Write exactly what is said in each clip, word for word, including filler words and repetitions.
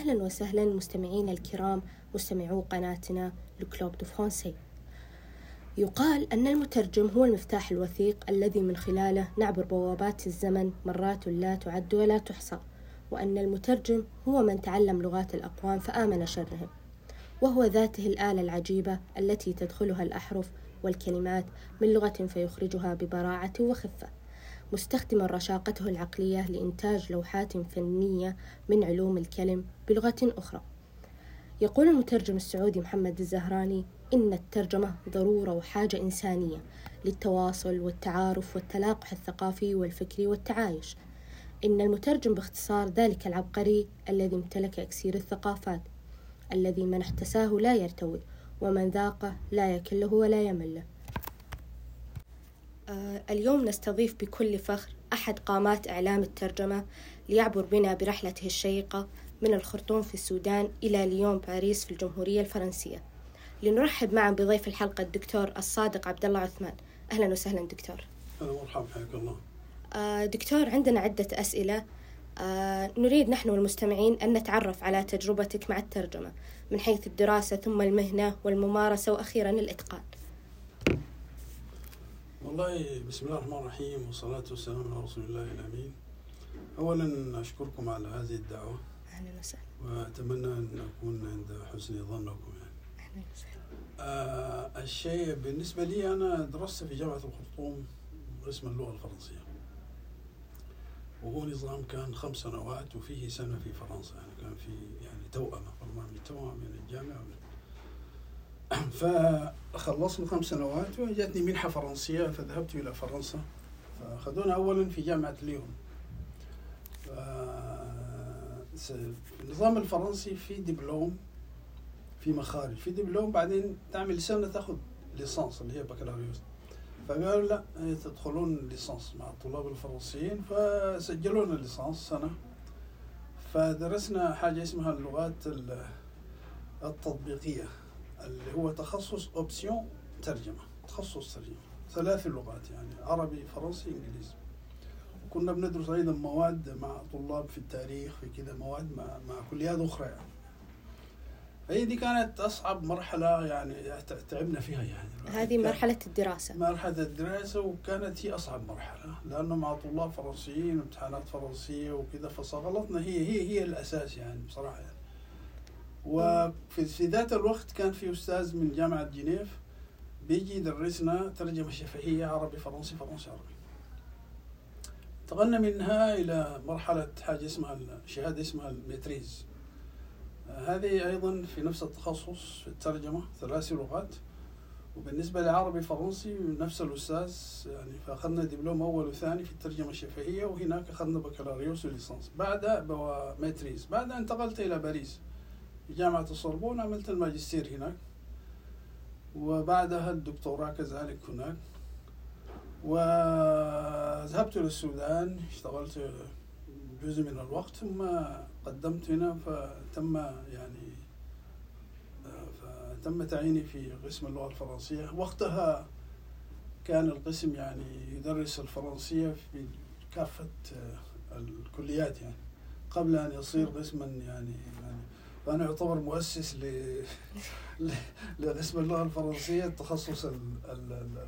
أهلا وسهلا مستمعينا الكرام، مستمعو قناتنا لكلوب دو فرانسي. يقال أن المترجم هو المفتاح الوثيق الذي من خلاله نعبر بوابات الزمن مرات لا تعد ولا تحصى، وأن المترجم هو من تعلم لغات الأقوام فآمن شرهم، وهو ذاته الآلة العجيبة التي تدخلها الأحرف والكلمات من لغة فيخرجها ببراعة وخفة، مستخدما رشاقته العقلية لإنتاج لوحات فنية من علوم الكلم بلغة أخرى. يقول المترجم السعودي محمد الزهراني: إن الترجمة ضرورة وحاجة إنسانية للتواصل والتعارف والتلاقح الثقافي والفكري والتعايش. إن المترجم باختصار ذلك العبقري الذي امتلك أكسير الثقافات، الذي من احتساه لا يرتوي ومن ذاقه لا يكله ولا يمله. اليوم نستضيف بكل فخر أحد قامات إعلام الترجمة ليعبر بنا برحلته الشيقة من الخرطوم في السودان إلى ليون باريس في الجمهورية الفرنسية. لنرحب معا بضيف الحلقة الدكتور الصادق عبد الله عثمان. أهلا وسهلا دكتور. أهلا ومرحبا، حياك الله. دكتور، عندنا عدة أسئلة، نريد نحن والمستمعين أن نتعرف على تجربتك مع الترجمة من حيث الدراسة ثم المهنة والممارسة وأخيرا الإتقان. والله بسم الله الرحمن الرحيم، والصلاة والسلام على رسول الله الأمين. أولا أشكركم على هذه الدعوة. أهلا وسهلا. وأتمنى أن أكون عند حسن ظنكم. أهلا وسهلا. آه الشيء بالنسبة لي، أنا درست في جامعة الخرطوم قسم اللغة الفرنسية، وهو نظام كان خمس سنوات وفيه سنة في فرنسا، يعني كان في يعني توأمة برنامج توأمة من الجامعة. فخلصنا خمس سنوات وجاتني منحة فرنسية فذهبت إلى فرنسا، فأخذونا أولا في جامعة ليون. النظام الفرنسي في دبلوم، في مخارج، في دبلوم، بعدين تعمل سنة تأخذ ليسانس اللي هي بكالوريوس. فقالوا لا تدخلون ليسانس مع الطلاب الفرنسيين، فسجلونا ليسانس سنة، فدرسنا حاجة اسمها اللغات التطبيقية اللي هو تخصص أوبسيون ترجمة، تخصص ترجمة ثلاث لغات، يعني عربي فرنسي إنجليزي. كنا بندرس أيضا مواد مع طلاب في التاريخ، في كده مواد مع, مع كليات أخرى يعني. هي دي كانت أصعب مرحلة يعني تعبنا فيها يعني. هذه مرحلة الدراسة. مرحلة الدراسة، وكانت هي أصعب مرحلة لأنه مع طلاب فرنسيين وامتحانات فرنسية وكده، فصغلتنا هي هي هي الأساس يعني بصراحة يعني. وفي ذات الوقت كان في أستاذ من جامعة جنيف بيجي يدرسنا ترجمة شفهية عربي فرنسي فرنسي عربي. انتقلنا منها إلى مرحلة حاجة اسمها شهادة اسمها الميتريز، هذه أيضا في نفس التخصص في الترجمة ثلاث لغات، وبالنسبة لعربي فرنسي نفس الأستاذ يعني. فأخذنا دبلوم أول وثاني في الترجمة الشفهية، وهناك أخذنا بكالوريوس وليسانس بعدها ميتريز. بعدها انتقلت إلى باريس في جامعة الصربون، عملت الماجستير هناك، وبعدها الدكتوراه كذلك هناك، وذهبت للسودان، اشتغلت جزء من الوقت ثم قدمت هنا، فتم يعني فتم تعييني في قسم اللغة الفرنسية. وقتها كان القسم يعني يدرس الفرنسية في كافة الكليات يعني، قبل أن يصير قسما يعني, يعني فأنا يعتبر مؤسس ل لقسم اللغة الفرنسية، التخصص ال ال ال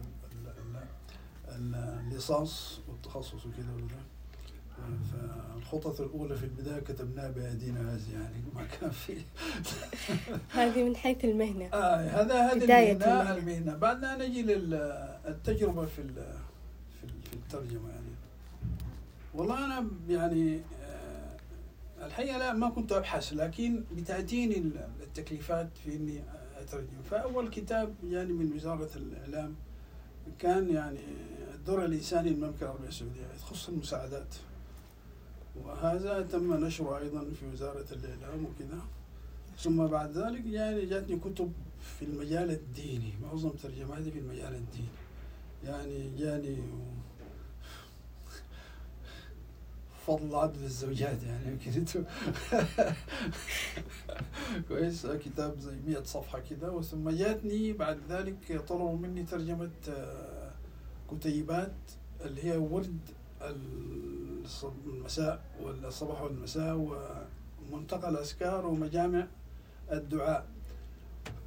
ال الليسانس والتخصص وكذا وكذا. فالخطط الأولى في البداية كتبناها بأيدينا هذه يعني، ما كان في هذه من حيث المهنة. آه هذا هذه المهنة, المهنة. بعدنا نجي للتجربة في في الترجمة يعني. والله أنا يعني الحقيقة لا ما كنت أبحث، لكن بتأتيني التكليفات في إني أترجم. فأول كتاب يعني من وزارة الإعلام كان يعني الدور الإنساني للمملكة العربية السعودية، يخص المساعدات، وهذا تم نشره أيضا في وزارة الإعلام وكذا. ثم بعد ذلك يعني جاتني كتب في المجال الديني، معظم ترجماتي في المجال الديني يعني. جاني فضل عدد الزوجات يعني كده كويس، كتاب زي مئة صفحة كده. وثم جاتني بعد ذلك طلبوا مني ترجمة كتيبات اللي هي ورد المساء والصباح والمساء، منطقة الأسكار ومجامع الدعاء،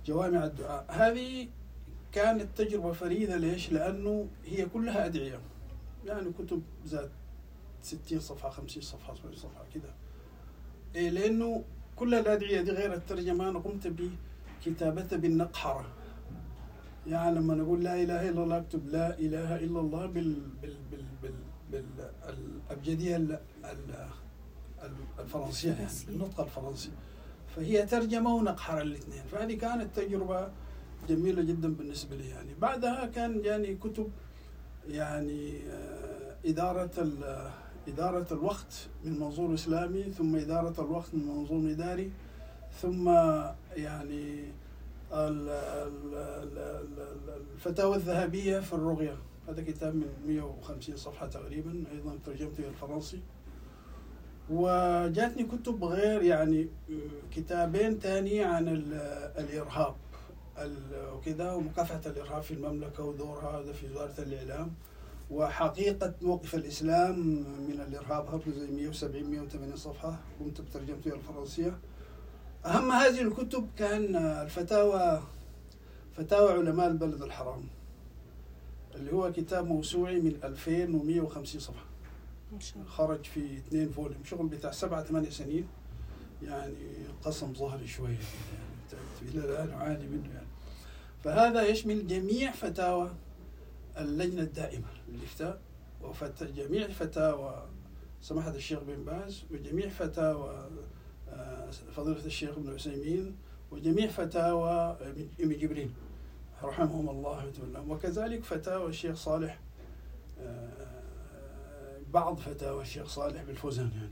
جوامع الدعاء. هذه كانت تجربة فريدة. ليش؟ لأنه هي كلها أدعية، يعني كتب ذات ستين صفحة خمسين صفحة سبعين صفحة كده. إيه؟ لأنه كل الأدعية دي غير الترجمة أنا قمت بكتابتها بالنقحرة. يعني لما نقول لا إله إلا الله أكتب لا إله إلا الله بال بال بال بال بالأبجدية الفرنسية، يعني النطق الفرنسي. فهي ترجمة ونقحرة الاثنين. فهذه كانت تجربة جميلة جدا بالنسبة لي. يعني بعدها كان يعني كتب يعني إدارة إدارة الوقت من منظور إسلامي، ثم إدارة الوقت من منظور إداري، ثم يعني الفتاوى الذهبية في الرقية. هذا كتاب من مئة وخمسين صفحة تقريبا، أيضا ترجمته إلى الفرنسي. وجاتني كتب غير، يعني كتابين تاني عن الإرهاب وكده، ومكافحة الإرهاب في المملكة ودورها هذا في وزارة الإعلام، وحقيقة موقف الإسلام من الإرهاب، هرب زي مئة وسبعين مئة وثمانين صفحة قمت بترجمته إلى الفرنسية. أهم هذه الكتب كان الفتاوى فتاوى علماء البلد الحرام، اللي هو كتاب موسوعي من ألفين ومئة وخمسين صفحة، خرج في اثنين فوليوم، شغل بتاع سبعة ثمانية سنين، يعني قسم ظهري شوية إلى الآن أعاني منه. يعني فهذا يشمل جميع فتاوى اللجنة الدائمة للإفتاء، وجميع فتاوى سماحة الشيخ بن باز، وجميع فتاوى فضيلة الشيخ ابن عثيمين، وجميع فتاوى أم جبريل رحمهم الله وتعالى، وكذلك فتاوى الشيخ صالح، بعض فتاوى الشيخ صالح بالفوزان. يعني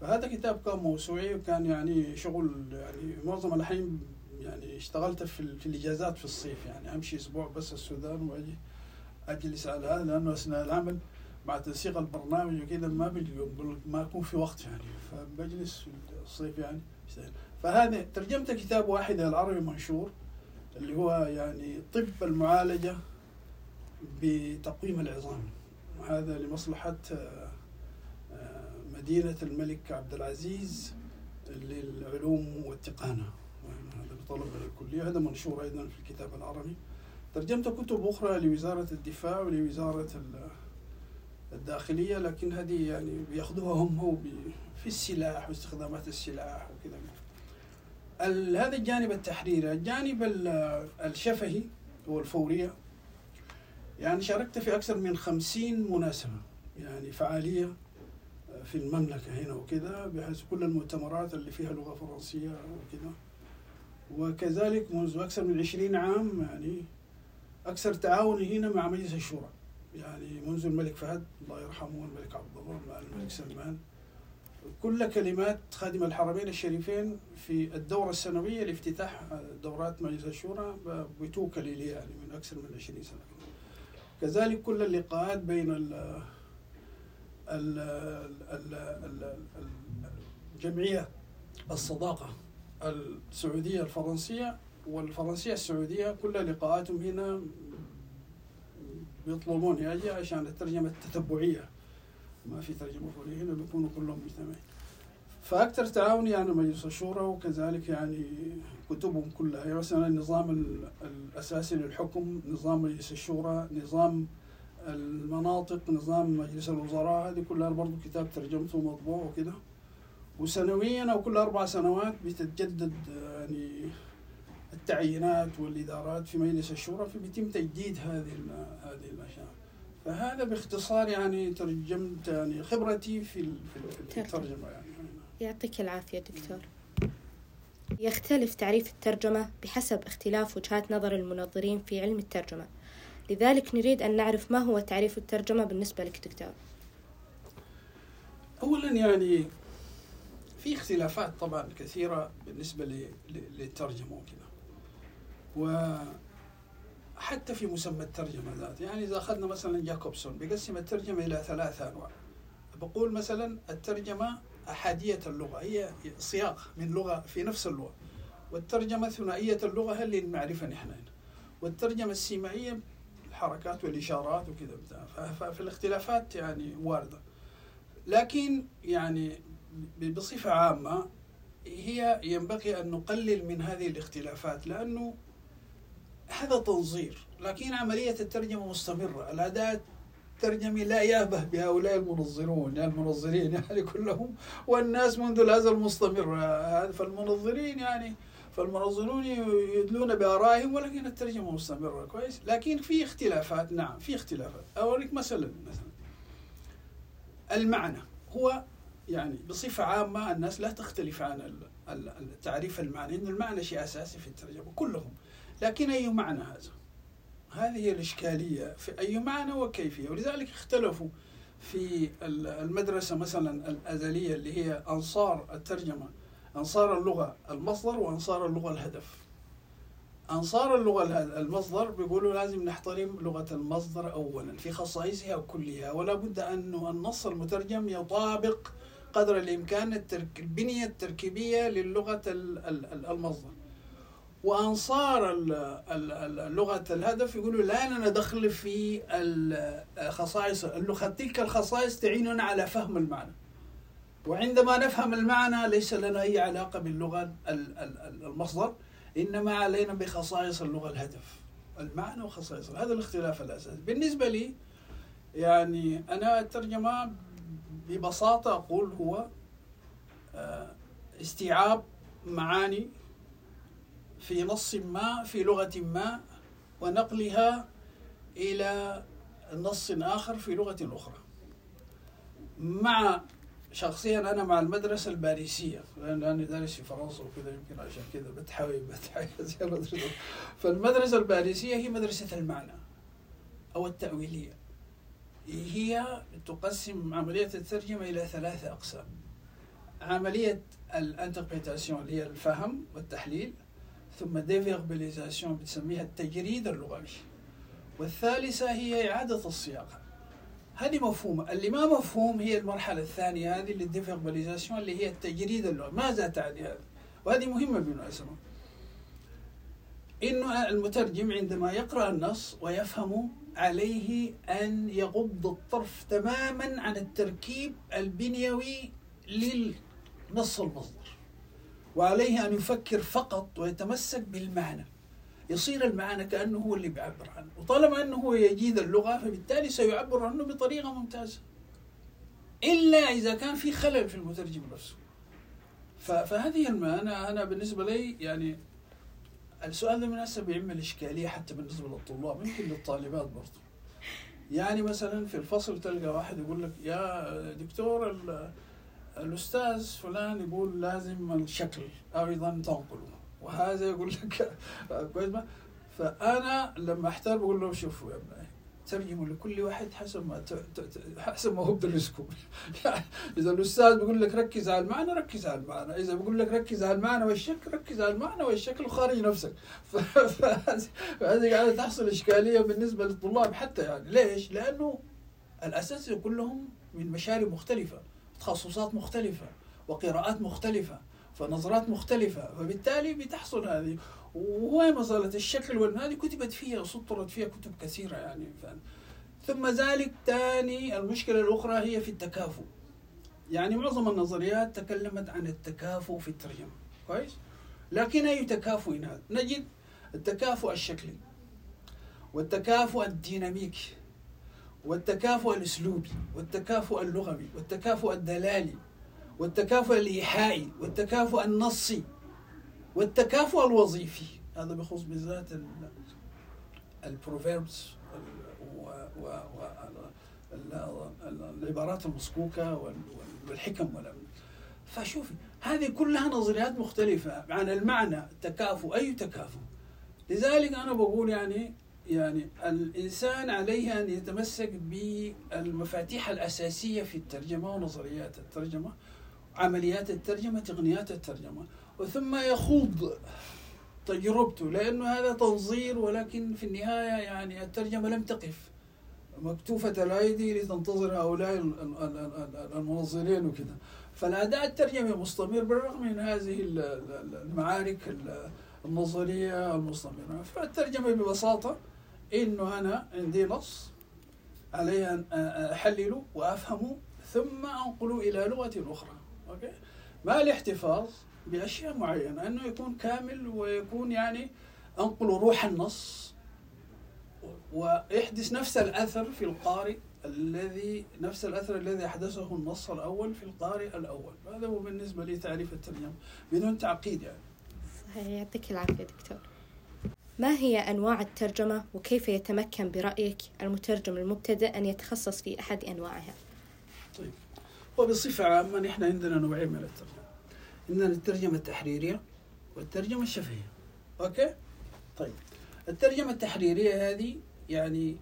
فهذا كتاب كان موسوعي، وكان يعني شغل، يعني معظم الحين يعني اشتغلت في, في الإجازات في الصيف، يعني أمشي أسبوع بس السودان وأجي أجلس على هذا، لأنه أثناء العمل مع تنسيق البرنامج وكذا ما بيجي ما يكون في وقت، يعني فبجلس في الصيف يعني. فهذا ترجمت كتاب واحد العربي منشور، اللي هو يعني طب المعالجة بتقويم العظام، وهذا لمصلحة مدينة الملك عبدالعزيز للعلوم والتقانة، هذا بطلب الكلية. هذا منشور أيضا في الكتاب العربي. ترجمت كتب أخرى لوزارة الدفاع ولوزارة الداخلية، لكن هذه يعني بيأخذوها هم هو في السلاح واستخدامات السلاح وكذا. هذا الجانب التحريري. الجانب الشفهي والفورية، يعني شاركت في أكثر من خمسين مناسبة يعني فعالية في المملكة هنا وكذا، بحيث كل المؤتمرات اللي فيها لغة فرنسية وكذا. وكذلك منذ أكثر من عشرين عام يعني أكثر تعاوني هنا مع مجلس الشورى، يعني منذ الملك فهد الله يرحمه، الملك عبد الله، مع الملك سلمان، كل كلمات خادم الحرمين الشريفين في الدورة السنوية لافتتاح دورات مجلس الشورى بتوكل لي، يعني من أكثر من عشرين سنة. كذلك كل اللقاءات بين ال الجمعية الصداقة السعودية الفرنسية والفرنسية السعودية، كل لقاءاتهم هنا بيطلبوني أجي عشان الترجمة التتبعية، ما في ترجمة فورية هنا، بيكونوا كلهم مجتمعين. فأكثر تعاوني يعني مجلس الشورى، وكذلك يعني كتبهم كلها، يعني مثلا النظام الأساسي للحكم، نظام مجلس الشورى، نظام المناطق، نظام مجلس الوزراء، هذه كلها برضو كتاب ترجمته ومطبوع وكده. وسنويا أو كل أربع سنوات بتتجدد يعني التعيينات والإدارات في مجلس الشورى، فبيتم تجديد هذه هذه الأشياء. فهذا باختصار يعني ترجمت، يعني خبرتي في في الترجمة. يعني يعطيك العافية دكتور. يختلف تعريف الترجمة بحسب اختلاف وجهات نظر المنظرين في علم الترجمة، لذلك نريد أن نعرف ما هو تعريف الترجمة بالنسبة لك دكتور؟ أولا يعني في اختلافات طبعا كثيرة بالنسبة للترجمة وكذا، وحتى في مسمى الترجمة ذات. يعني إذا أخذنا مثلا جاكوبسون بيقسم الترجمة إلى ثلاثة أنواع. بقول مثلا الترجمة أحادية اللغة، هي صياغ من لغة في نفس اللغة، والترجمة ثنائية اللغة هي للمعرفة نحن، والترجمة السيمائية الحركات والإشارات وكذا. فالاختلافات يعني واردة، لكن يعني بصفة عامة هي ينبغي أن نقلل من هذه الاختلافات، لأنه هذا تنظير. لكن عملية الترجمة مستمرة، الأداة الترجمة لا يأبه بهؤلاء المنظرون المنظرين يعني كلهم، والناس منذ الأزل مستمرة. فالمنظرين يعني فالمنظرون يدلون بآرائهم، ولكن الترجمة مستمرة. كويس، لكن في اختلافات. نعم في اختلافات. أوريك مثلا مثلا المعنى هو يعني بصفة عامة الناس لا تختلف عن تعريف المعنى، إن المعنى شيء أساسي في الترجمة كلهم، لكن أي معنى هذا؟ هذه الإشكالية في أي معنى وكيفية. ولذلك اختلفوا في المدرسة مثلا الأزلية اللي هي أنصار الترجمة، أنصار اللغة المصدر وأنصار اللغة الهدف. أنصار اللغة المصدر بيقولوا لازم نحترم لغة المصدر أولا في خصائصها وكلها، ولا بد أنه النص المترجم يطابق قدر الإمكان الترك... البنية التركيبية للغة المصدر. وأنصار اللغة الهدف يقولوا لا ندخل في الخصائص اللغة، تلك الخصائص تعيننا على فهم المعنى، وعندما نفهم المعنى ليس لنا أي علاقة باللغة المصدر، إنما علينا بخصائص اللغة الهدف، المعنى وخصائص. هذا الاختلاف الأساسي بالنسبة لي. يعني أنا الترجمة ببساطة أقول هو استيعاب معاني في نص ما في لغة ما ونقلها إلى نص آخر في لغة أخرى. مع شخصيا أنا مع المدرسة الباريسية، لأن أنا دارس في فرنسا وكذا، يمكن عشان كذا بتحاول بتحاول فالمدرسة الباريسية هي مدرسة المعنى أو التأويلية. هي تقسم عملية الترجمة إلى ثلاثة أقسام: عملية الانتربيتاسيون اللي هي الفهم والتحليل، ثم ديفيغبليزاسيون بتسميها التجريد اللغوي، والثالثة هي إعادة الصياغة. هذه مفهومة. اللي ما مفهوم هي المرحلة الثانية هذه اللي الديفيغبليزاسيون اللي هي التجريد اللغوي. ماذا تعني هذا؟ وهذه مهمة بالمناسبة، إنه المترجم عندما يقرأ النص ويفهمه عليه أن يغض الطرف تماما عن التركيب البنيوي للنص المصدر، وعليه أن يفكر فقط ويتمسك بالمعنى. يصير المعنى كأنه هو اللي بيعبر عنه، وطالما أنه هو يجيد اللغة فبالتالي سيعبر عنه بطريقة ممتازة، إلا إذا كان في خلل في المترجم نفسه. فهذه المعنى أنا بالنسبة لي يعني السؤال ده بالمناسبة بيعمل إشكالية حتى بالنسبة للطلاب، ممكن للطالبات برضه. يعني مثلا في الفصل تلقى واحد يقول لك يا دكتور الأستاذ فلان يقول لازم الشكل أيضا تنقله، وهذا يقول لك كويس. ما فأنا لما أحتار بقول له شوفوا يا ابنائي، ترجموا لكل واحد حسب ما ت... ت... حسب ما هو بدرسكم. يعني إذا الأستاذ بيقول لك ركز على المعنى ركز على المعنى، إذا بيقول لك ركز على المعنى والشكل ركز على المعنى والشكل، وخارج نفسك. فهذه قاعدة تحصل إشكالية بالنسبة للطلاب حتى. يعني ليش؟ لأنه الأساس كلهم من مشارب مختلفة، تخصصات مختلفة، وقراءات مختلفة، فنظرات مختلفة، فبالتالي بتحصل هذه. وهو مسألة الشكل والمعنى كتبت فيها وسطرت فيها كتب كثيرة يعني. ثم ذلك تاني المشكلة الأخرى هي في التكافؤ. يعني معظم النظريات تكلمت عن التكافؤ في الترجمة، كويس؟ لكن أي تكافؤ هذا؟ نجد التكافؤ الشكلي، والتكافؤ الديناميكي، والتكافؤ الأسلوبي، والتكافؤ اللغوي، والتكافؤ الدلالي، والتكافؤ الإيحائي، والتكافؤ النصي، والتكافؤ الوظيفي. هذا بخصوص بالذات البروفيربس والعبارات المصكوكة والحكم والأمن. فشوفي هذه كلها نظريات مختلفة عن المعنى. التكافؤ أي تكافؤ. لذلك أنا بقول يعني يعني الإنسان عليه أن يتمسك بالمفاتيح الأساسية في الترجمة ونظريات الترجمة، عمليات الترجمة، تقنيات الترجمة، وثم يخوض تجربته، لأنه هذا تنظير. ولكن في النهاية يعني الترجمة لم تقف مكتوفة الأيدي لتنتظر هؤلاء المنظرين وكذا. فالأداء الترجمي مستمر بالرغم من هذه المعارك النظرية المستمرة. فالترجمة ببساطة إنه أنا عندي نص علي أن أحلله وأفهمه ثم أنقله إلى لغة أخرى، أوكي؟ مع الاحتفاظ بأشياء معينة، أنه يكون كامل ويكون يعني أنقل روح النص ويحدث نفس الأثر في القارئ الذي نفس الأثر الذي أحدثه النص الأول في القارئ الأول. هذا هو بالنسبة لي تعريف الترجمة بدون تعقيد يعني. صحيح، يعطيك العافية دكتور. ما هي أنواع الترجمة وكيف يتمكن برأيك المترجم المبتدئ أن يتخصص في أحد أنواعها؟ طيب، وبصفة عامة نحن عندنا نوعين من الترجمة، عندنا الترجمة التحريرية والترجمة الشفهية. أوكي؟ طيب، الترجمة التحريرية هذه يعني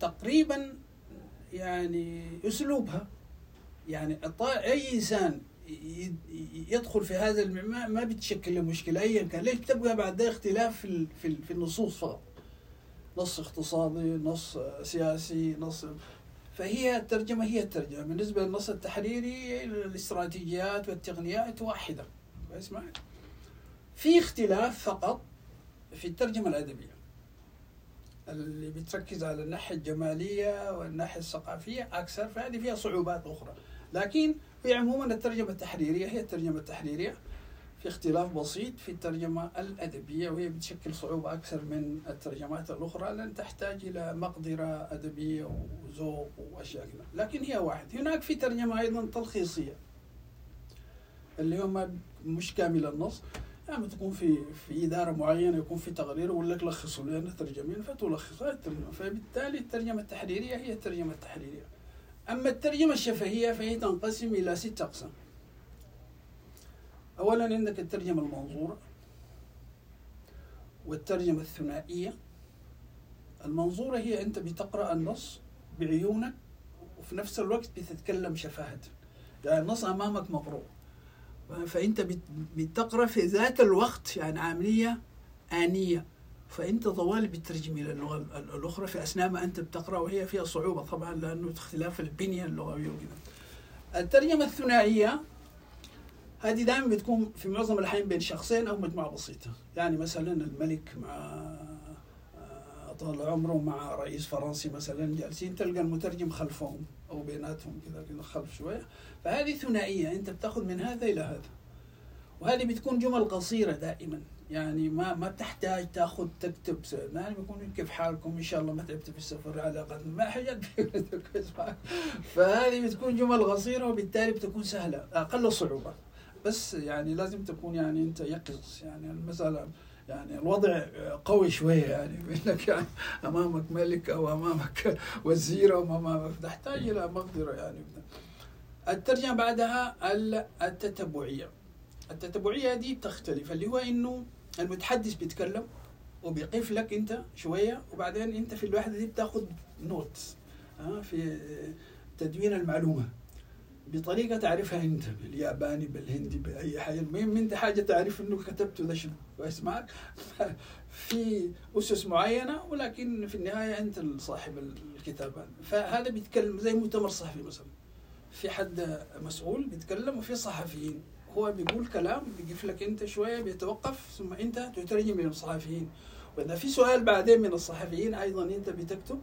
تقريبا يعني أسلوبها يعني أي إنسان يدخل في هذا المعنى ما بتشكل له مشكلة أيا كان. ليش؟ تبقى بعد ده اختلاف في في النصوص فقط، نص اقتصادي، نص سياسي، نص. فهي الترجمة هي الترجمة بالنسبة للنص التحريري الاستراتيجيات والتقنيات واحدة، بس معي في اختلاف فقط في الترجمة الأدبية اللي بتركز على الناحية الجمالية والناحية الثقافية أكثر، فهذه فيها صعوبات أخرى. لكن في عموما الترجمة التحريرية هي الترجمة التحريرية، في اختلاف بسيط في الترجمة الأدبية، وهي بتشكل صعوبة أكثر من الترجمات الأخرى لأن تحتاج إلى مقدرة أدبية وذوق وأشياء كذا، لكن هي واحد. هناك في ترجمة أيضا تلخيصية اللي هو مش كامل النص، يعني تكون في في إدارة معينة يكون في تقرير ويقول لك لخصوا لنا ترجمين فتلخصها الترجمة. فبالتالي الترجمة التحريرية هي الترجمة التحريرية. أما الترجمة الشفهية فهي تنقسم إلى ست أقسام. أولاً عندك الترجمة المنظورة والترجمة الثنائية. المنظورة هي أنت بتقرأ النص بعيونك وفي نفس الوقت بتتكلم شفاهة، يعني النص أمامك مقروء فأنت بتقرأ في ذات الوقت، يعني عملية آنية، فأنت طوال بترجم إلى اللغة الأخرى في أثناء ما أنت بتقرأ، وهي فيها صعوبة طبعاً لأنه اختلاف البنية اللغوية وكذا. الترجمة الثنائية هذه دائما بتكون في معظم الأحيان بين شخصين أو مجموعة بسيطة، يعني مثلاً الملك مع طال عمره مع رئيس فرنسي مثلاً جالسين، تلقى المترجم خلفهم أو بيناتهم كذا خلف شوية، فهذه ثنائية أنت بتأخذ من هذا إلى هذا، وهذه بتكون جمل قصيرة دائماً، يعني ما ما بتحتاج تاخذ تكتب سنة، يعني بيكون كيف حالكم ان شاء الله ما تعبتوا في السفر علاقات ما حاجات فهذه بتكون جمل قصيره وبالتالي بتكون سهله اقل صعوبه، بس يعني لازم تكون يعني انت يقظ، يعني المساله يعني الوضع قوي شويه، يعني بانك يعني امامك ملك او امامك وزير او امامك تحتاج الى مقدره يعني. الترجمه بعدها التتبعيه. التتبعيه دي بتختلف، اللي هو انه المتحدث بيتكلم وبيقف لك انت شويه وبعدين انت في الوحده دي بتاخذ نوت في تدوين المعلومه بطريقه تعرفها انت بالياباني بالهندي باي حاجه، المهم انت حاجه تعرف انه كتبته ده شنو واسمعك في اسس معينه، ولكن في النهايه انت صاحب الكتابه. فهذا بيتكلم زي مؤتمر صحفي مثلا، في حد مسؤول بيتكلم وفي صحفيين، هو بيقول كلام بيقف لك انت شويه بيتوقف ثم انت تترجم للصحفيين، واذا في سؤال بعدين من الصحفيين ايضا انت بتكتب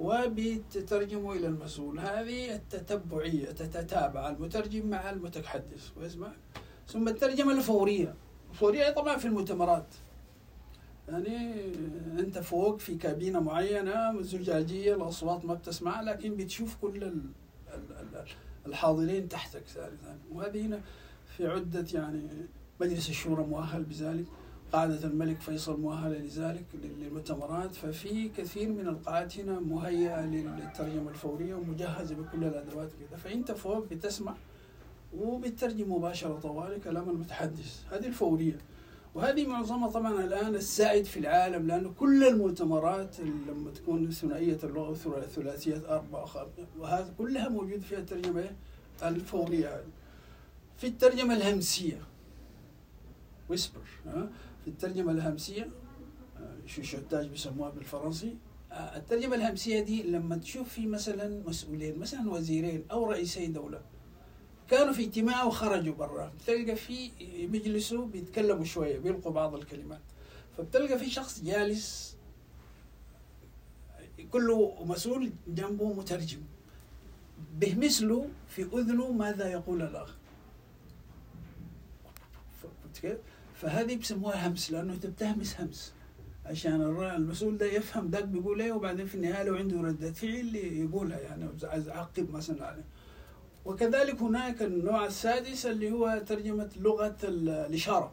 وبتترجمه الى المسؤول. هذه التتبعيه، تتتابع المترجم مع المتحدث واسمع. ثم الترجمه الفوريه، الفوريه طبعا في المؤتمرات، يعني انت فوق في كابينه معينه زجاجيه الاصوات ما بتسمع لكن بتشوف كل الحاضرين تحتك ثاني ثاني، وهذه هنا في عدة يعني مجلس الشورى مؤهل بذلك، قاعدة الملك فيصل مؤهلة لذلك للمؤتمرات، ففي كثير من القاعات هنا مهيئة للترجمة الفورية ومجهزة بكل الأدوات كده، فأنت فوق بتسمع وبترجم مباشرة طوال كلام المتحدث، هذه الفورية. وهذه معظمها طبعا الآن السائد في العالم، لأنه كل المؤتمرات لما تكون ثنائية اللغة وثلاثية أربعة خمسة وهذا كلها موجود فيها الترجمة الفورية. يعني في الترجمة الهمسية ويسبر، في الترجمة الهمسية شوشوتاج بيسموها بالفرنسي. الترجمة الهمسية دي لما تشوف في مثلا مسؤولين مثلا وزيرين أو رئيسي دولة كانوا في اجتماع وخرجوا برا، بتلقى في بيجلسوا بيتكلموا شوية بيلقوا بعض الكلمات، فبتلقى في شخص جالس كله مسؤول جنبه مترجم بيهمس له في أذنه ماذا يقول الآخر، كيف؟ فهذه بسموها همس، لأنه أنت بتهمس همس عشان المسؤول ده يفهم داك بيقول ايه، وبعدين في النهاية لو عنده ردة فعل اللي يقولها يعني أعقب مثلا عليه. وكذلك هناك النوع السادس اللي هو ترجمة لغة الإشارة،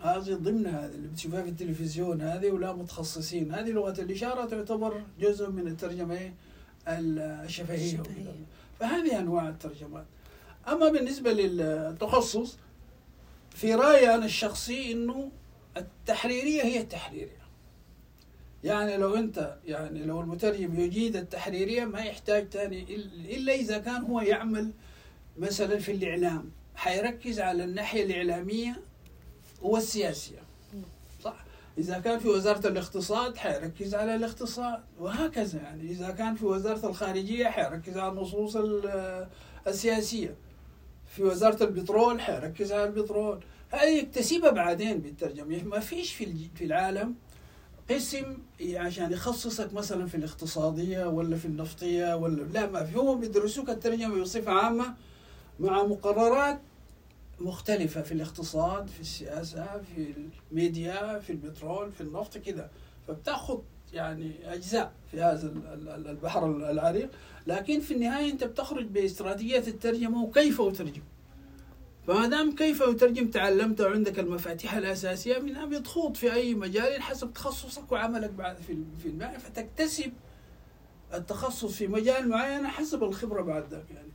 هذه ضمن هذه اللي بتشوفها في التلفزيون هذه ولا متخصصين، هذه لغة الإشارة تعتبر جزء من الترجمة الشفهية. فهذه أنواع الترجمات. أما بالنسبة للتخصص في رأيي أنا الشخصي إنه التحريرية هي التحريرية، يعني لو أنت يعني لو المترجم يجيد التحريرية ما يحتاج تاني إلا إذا كان هو يعمل مثلا في الإعلام حيركز على الناحية الإعلامية والسياسية، صح؟ إذا كان في وزارة الاقتصاد حيركز على الاقتصاد وهكذا، يعني إذا كان في وزارة الخارجية حيركز على النصوص السياسية، في وزارة البترول حيركز على البترول. هذه يكتسبها بعدين بالترجمة. ما فيش في العالم قسم عشان يخصصك مثلا في الاقتصادية ولا في النفطية ولا لا، ما في، هم بيدرسوك الترجمة بصفة عامة مع مقررات مختلفة في الاقتصاد في السياسة في الميديا في البترول في النفط كده، فبتاخذ يعني أجزاء في هذا البحر العريق، لكن في النهاية أنت بتخرج باستراتيجية الترجمة وكيف أترجم. فما دام كيف أترجم تعلمت وعندك المفاتيح الأساسية منها بتخوض في أي مجال حسب تخصصك وعملك بعد في في المعنى، فتكتسب التخصص في مجال معين حسب الخبرة بعد ذلك يعني.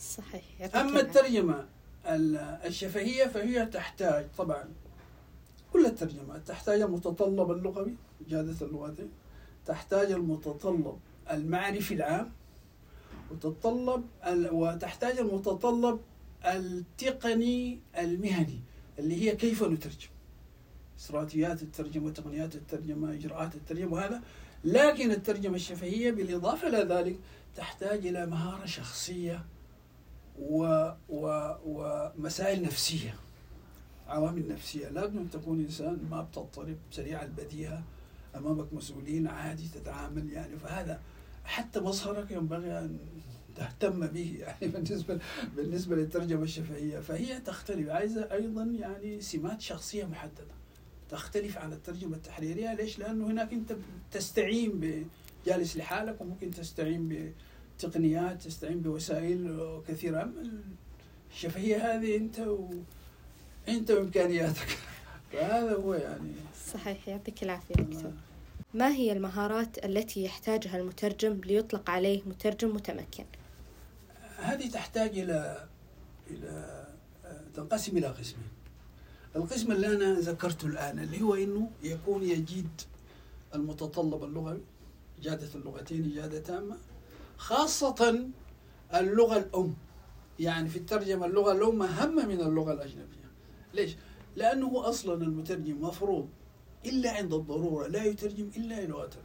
صحيح. أما الترجمة الشفهية فهي تحتاج طبعا كل الترجمات تحتاج المتطلب اللغوي جادة اللغتين، تحتاج المتطلب المعرفي العام، وتتطلب ال... وتحتاج المتطلب التقني المهني اللي هي كيف نترجم، استراتيجيات الترجمة تقنيات الترجمة إجراءات الترجمة وهذا. لكن الترجمة الشفهية بالإضافة إلى ذلك تحتاج إلى مهارة شخصية و... و... ومسائل نفسية، عوامل نفسية. لازم أن تكون إنسان ما بتضطرب سريع البديهة، أمامك مسؤولين عادي تتعامل يعني، فهذا حتى مظهرك ينبغي أن تهتم به يعني بالنسبة بالنسبة للترجمة الشفهية. فهي تختلف، عايزة أيضا يعني سمات شخصية محددة تختلف عن الترجمة التحريرية. ليش؟ لأنه هناك أنت تستعين بجالس لحالك وممكن تستعين بتقنيات تستعين بوسائل كثيرة. الشفهية هذه أنت و أنت وإمكانياتك، هذا هو يعني. صحيح. يعطيك العافية دكتور. ما هي المهارات التي يحتاجها المترجم ليطلق عليه مترجم متمكن؟ هذه تحتاج إلى إلى تنقسم إلى قسمين. القسم اللي أنا ذكرته الآن اللي هو إنه يكون يجيد المتطلب اللغوي إجادة اللغتين إجادة تامة، خاصة اللغة الأم. يعني في الترجمة اللغة الأم أهم من اللغة الأجنبية. ليش؟ لأنه أصلاً المترجم مفروض إلا عند الضرورة لا يترجم إلا إلى لغته،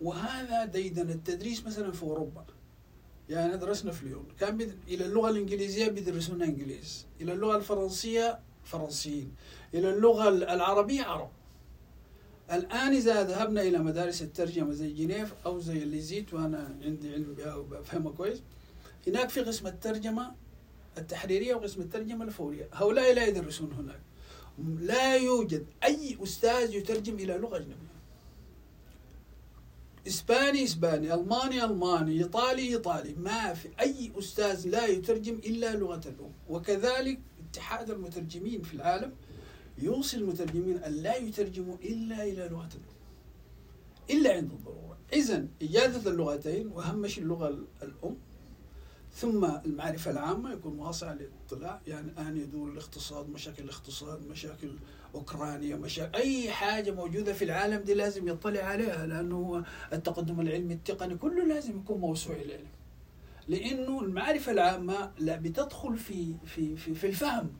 وهذا ديدن التدريس مثلاً في أوروبا. يعني درسنا في ليون كان بد... إلى اللغة الإنجليزية بيدرسونا إنجليز، إلى اللغة الفرنسية فرنسيين، إلى اللغة العربية عرب. الآن إذا ذهبنا إلى مدارس الترجمة زي جنيف أو زي اللي زيت وأنا عندي علم بها وبفهمها كويس، هناك في قسم الترجمة التحريرية وقسم الترجمة الفورية، هؤلاء لا يدرسون هناك. لا يوجد أي أستاذ يترجم إلى لغة أجنبية. إسباني إسباني، ألماني ألماني، إيطالي إيطالي، ما في أي أستاذ لا يترجم إلا لغة الأم. وكذلك اتحاد المترجمين في العالم يوصي المترجمين أن لا يترجموا إلا إلى لغة الأم إلا عند الضرورة. إذن إجادة اللغتين وأهم شيء اللغة الأم، ثم المعرفة العامة يكون واسع للاطلاع. يعني الآن يدور الاقتصاد مشاكل الاقتصاد مشاكل أوكرانيا مشاكل أي حاجة موجودة في العالم دي لازم يطلع عليها، لأنه التقدم العلمي التقني كله لازم يكون موسوع للعلم، لأنه المعرفة العامة لا بتدخل في في في, في الفهم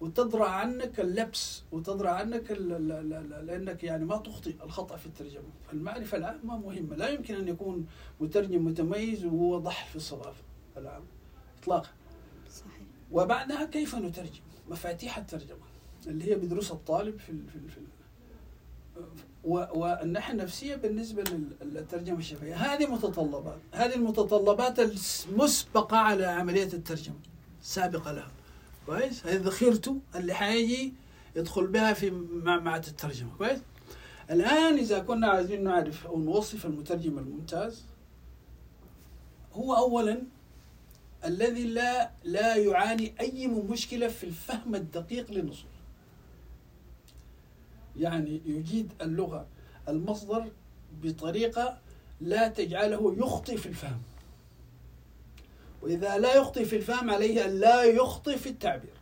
وتدرع عنك اللبس وتدرع عنك لأنك يعني ما تخطئ الخطأ في الترجمة. فالمعرفة العامة مهمة، لا يمكن أن يكون مترجم متميز وهو ضحل في الصدافة العامة إطلاقا. صحيح. وبعدها كيف نترجم، مفاتيح الترجمة اللي هي بدرسها الطالب في ال في ال في ال والناحية النفسية بالنسبة للترجمة الشفهية. هذه متطلبات، هذه المتطلبات المسبقة على عملية الترجمة سابقه لها. كويس؟ هذه ذخيرته اللي حيجي يدخل بها في معمعة الترجمه. كويس؟ الان اذا كنا عايزين نعرف او نوصف المترجم الممتاز، هو اولا الذي لا لا يعاني اي مشكله في الفهم الدقيق للنصوص، يعني يجيد اللغه المصدر بطريقه لا تجعله يخطئ في الفهم، واذا لا يخطئ في الفهم عليه ان لا يخطئ في التعبير،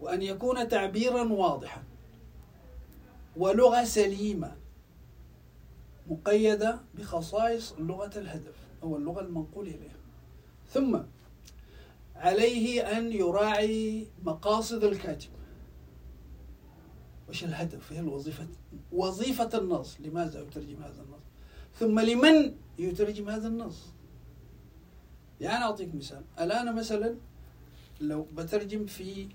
وان يكون تعبيرا واضحا ولغه سليمه مقيده بخصائص لغه الهدف أو اللغة المنقول إليها. ثم عليه أن يراعي مقاصد الكاتب. وش الهدف؟ هي الوظيفة، وظيفة النص، لماذا يترجم هذا النص؟ ثم لمن يترجم هذا النص؟ يعني أعطيك مثال، الآن مثلا لو بترجم في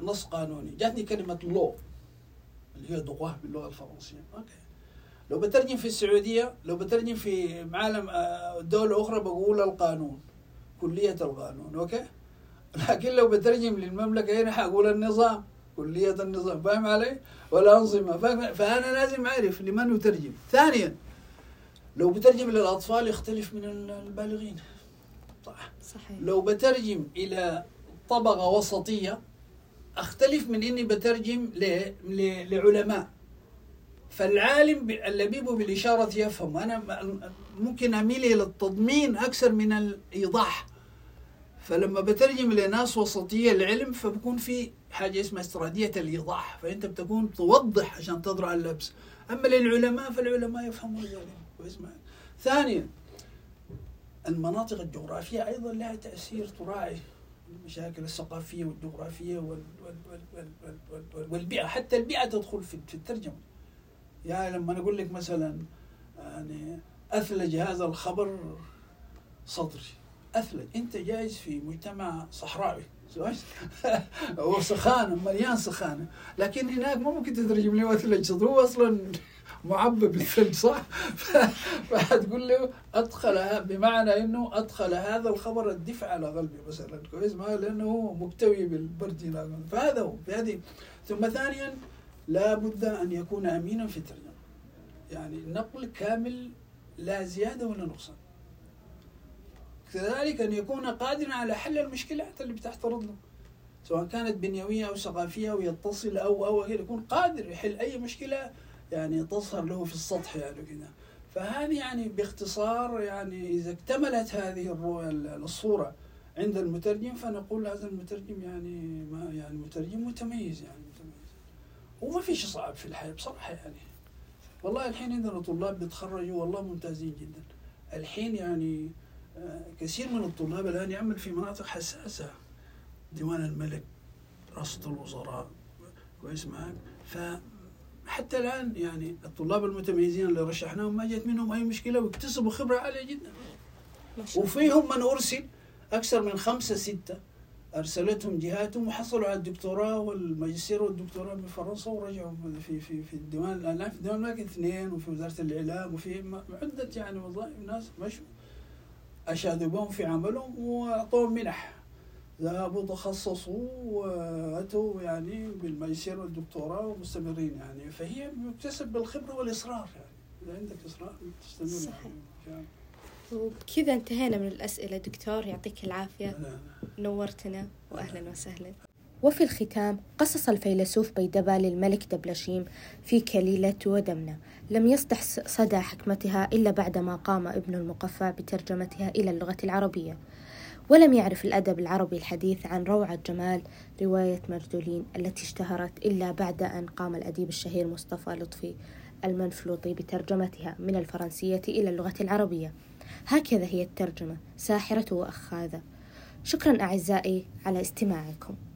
نص قانوني، جاتني كلمة لو اللي هي دغوة باللغة الفرنسية، أوكي. لو بترجم في السعودية، لو بترجم في معالم دولة أخرى بقول القانون، كلية القانون، أوكي؟ لكن لو بترجم للمملكة هنا حقول النظام، كلية النظام، فاهم علي؟ والأنظمة، فأنا لازم أعرف لمن يترجم. ثانيا لو بترجم للأطفال يختلف من البالغين، صحيح. لو بترجم إلى طبقة وسطية أختلف من إني بترجم لعلماء، فالعالم اللبيب بالإشارة يفهم، أنا ممكن أميل إلى التضمين أكثر من الإيضاح. فلما بترجم لناس وسطية العلم فبكون في حاجة اسمها استرادية الإيضاح، فأنت بتكون توضح عشان تضرع اللبس. أما للعلماء فالعلماء يفهموا الغالب. ثانيا المناطق الجغرافية أيضا لها تأثير، تراعي المشاكل الثقافية والجغرافية والبيئة، حتى البيئة تدخل في الترجمة. يعني لما نقول لك مثلا يعني أثلج هذا الخبر صدري، أثلج، أنت جايز في مجتمع صحراوي وسخانة، مليان سخانة، لكن هناك ما ممكن تترجم له أثلج صدري، هو أصلا معبى بالثلج، صح؟ فهتقول له أدخل، بمعنى أنه أدخل هذا الخبر الدفع على قلبي مثلا، كويس، ما لأنه مكتوي بالبرد، فهذا هو بهذه. ثم ثانيا لا بد أن يكون أمينا في الترجمة، يعني نقل كامل لا زيادة ولا نقصان، كذلك أن يكون قادرا على حل المشكلات اللي بتحترض له، سواء كانت بنيوية أو ثقافية، ويتصل أو أو يكون قادر يحل أي مشكلة يعني تظهر له في السطح يعني كذا. فهذه يعني باختصار، يعني إذا اكتملت هذه الصورة عند المترجم فنقول هذا المترجم يعني ما يعني مترجم متميز يعني. وما فيش صعب في الحياة بصراحة يعني. والله الحين عندنا طلاب بيتخرجوا والله ممتازين جدا الحين، يعني كثير من الطلاب الآن يعمل في مناطق حساسة، ديوان الملك، رصد الوزراء، كويس معاك. فحتى الآن يعني الطلاب المتميزين اللي رشحناهم ما جت منهم أي مشكلة، واكتسبوا خبرة عالية جدا، وفيهم من أرسل أكثر من خمسة ستة أرسلتهم جهاتهم وحصلوا على الدكتوراه والماجستير والدكتوراه بفرنسا، ورجعوا في في في الديوان، لا في الديوان لكن اثنين، وفي وزارة الإعلام، وفي عدة يعني وظائف ناس مشوا أشادوا بهم في عملهم وأعطوهم منح، ذهبوا تخصصوا وأتوا يعني بالماجستير والدكتوراه ومستمرين يعني. فهي مكتسب بالخبرة والإصرار، يعني إذا عندك إصرار تستمر يعني. وبكذا انتهينا من الأسئلة دكتور، يعطيك العافية، نورتنا وأهلا وسهلا. وفي الختام قصص الفيلسوف بيدبال الملك دبلشيم في كليلة ودمنة لم يصدح صدى حكمتها إلا بعدما قام ابن المقفى بترجمتها إلى اللغة العربية، ولم يعرف الأدب العربي الحديث عن روعة جمال رواية مجدولين التي اشتهرت إلا بعد أن قام الأديب الشهير مصطفى لطفي المنفلوطي بترجمتها من الفرنسية إلى اللغة العربية. هكذا هي الترجمة، ساحرة وأخاذة. شكرا أعزائي على استماعكم.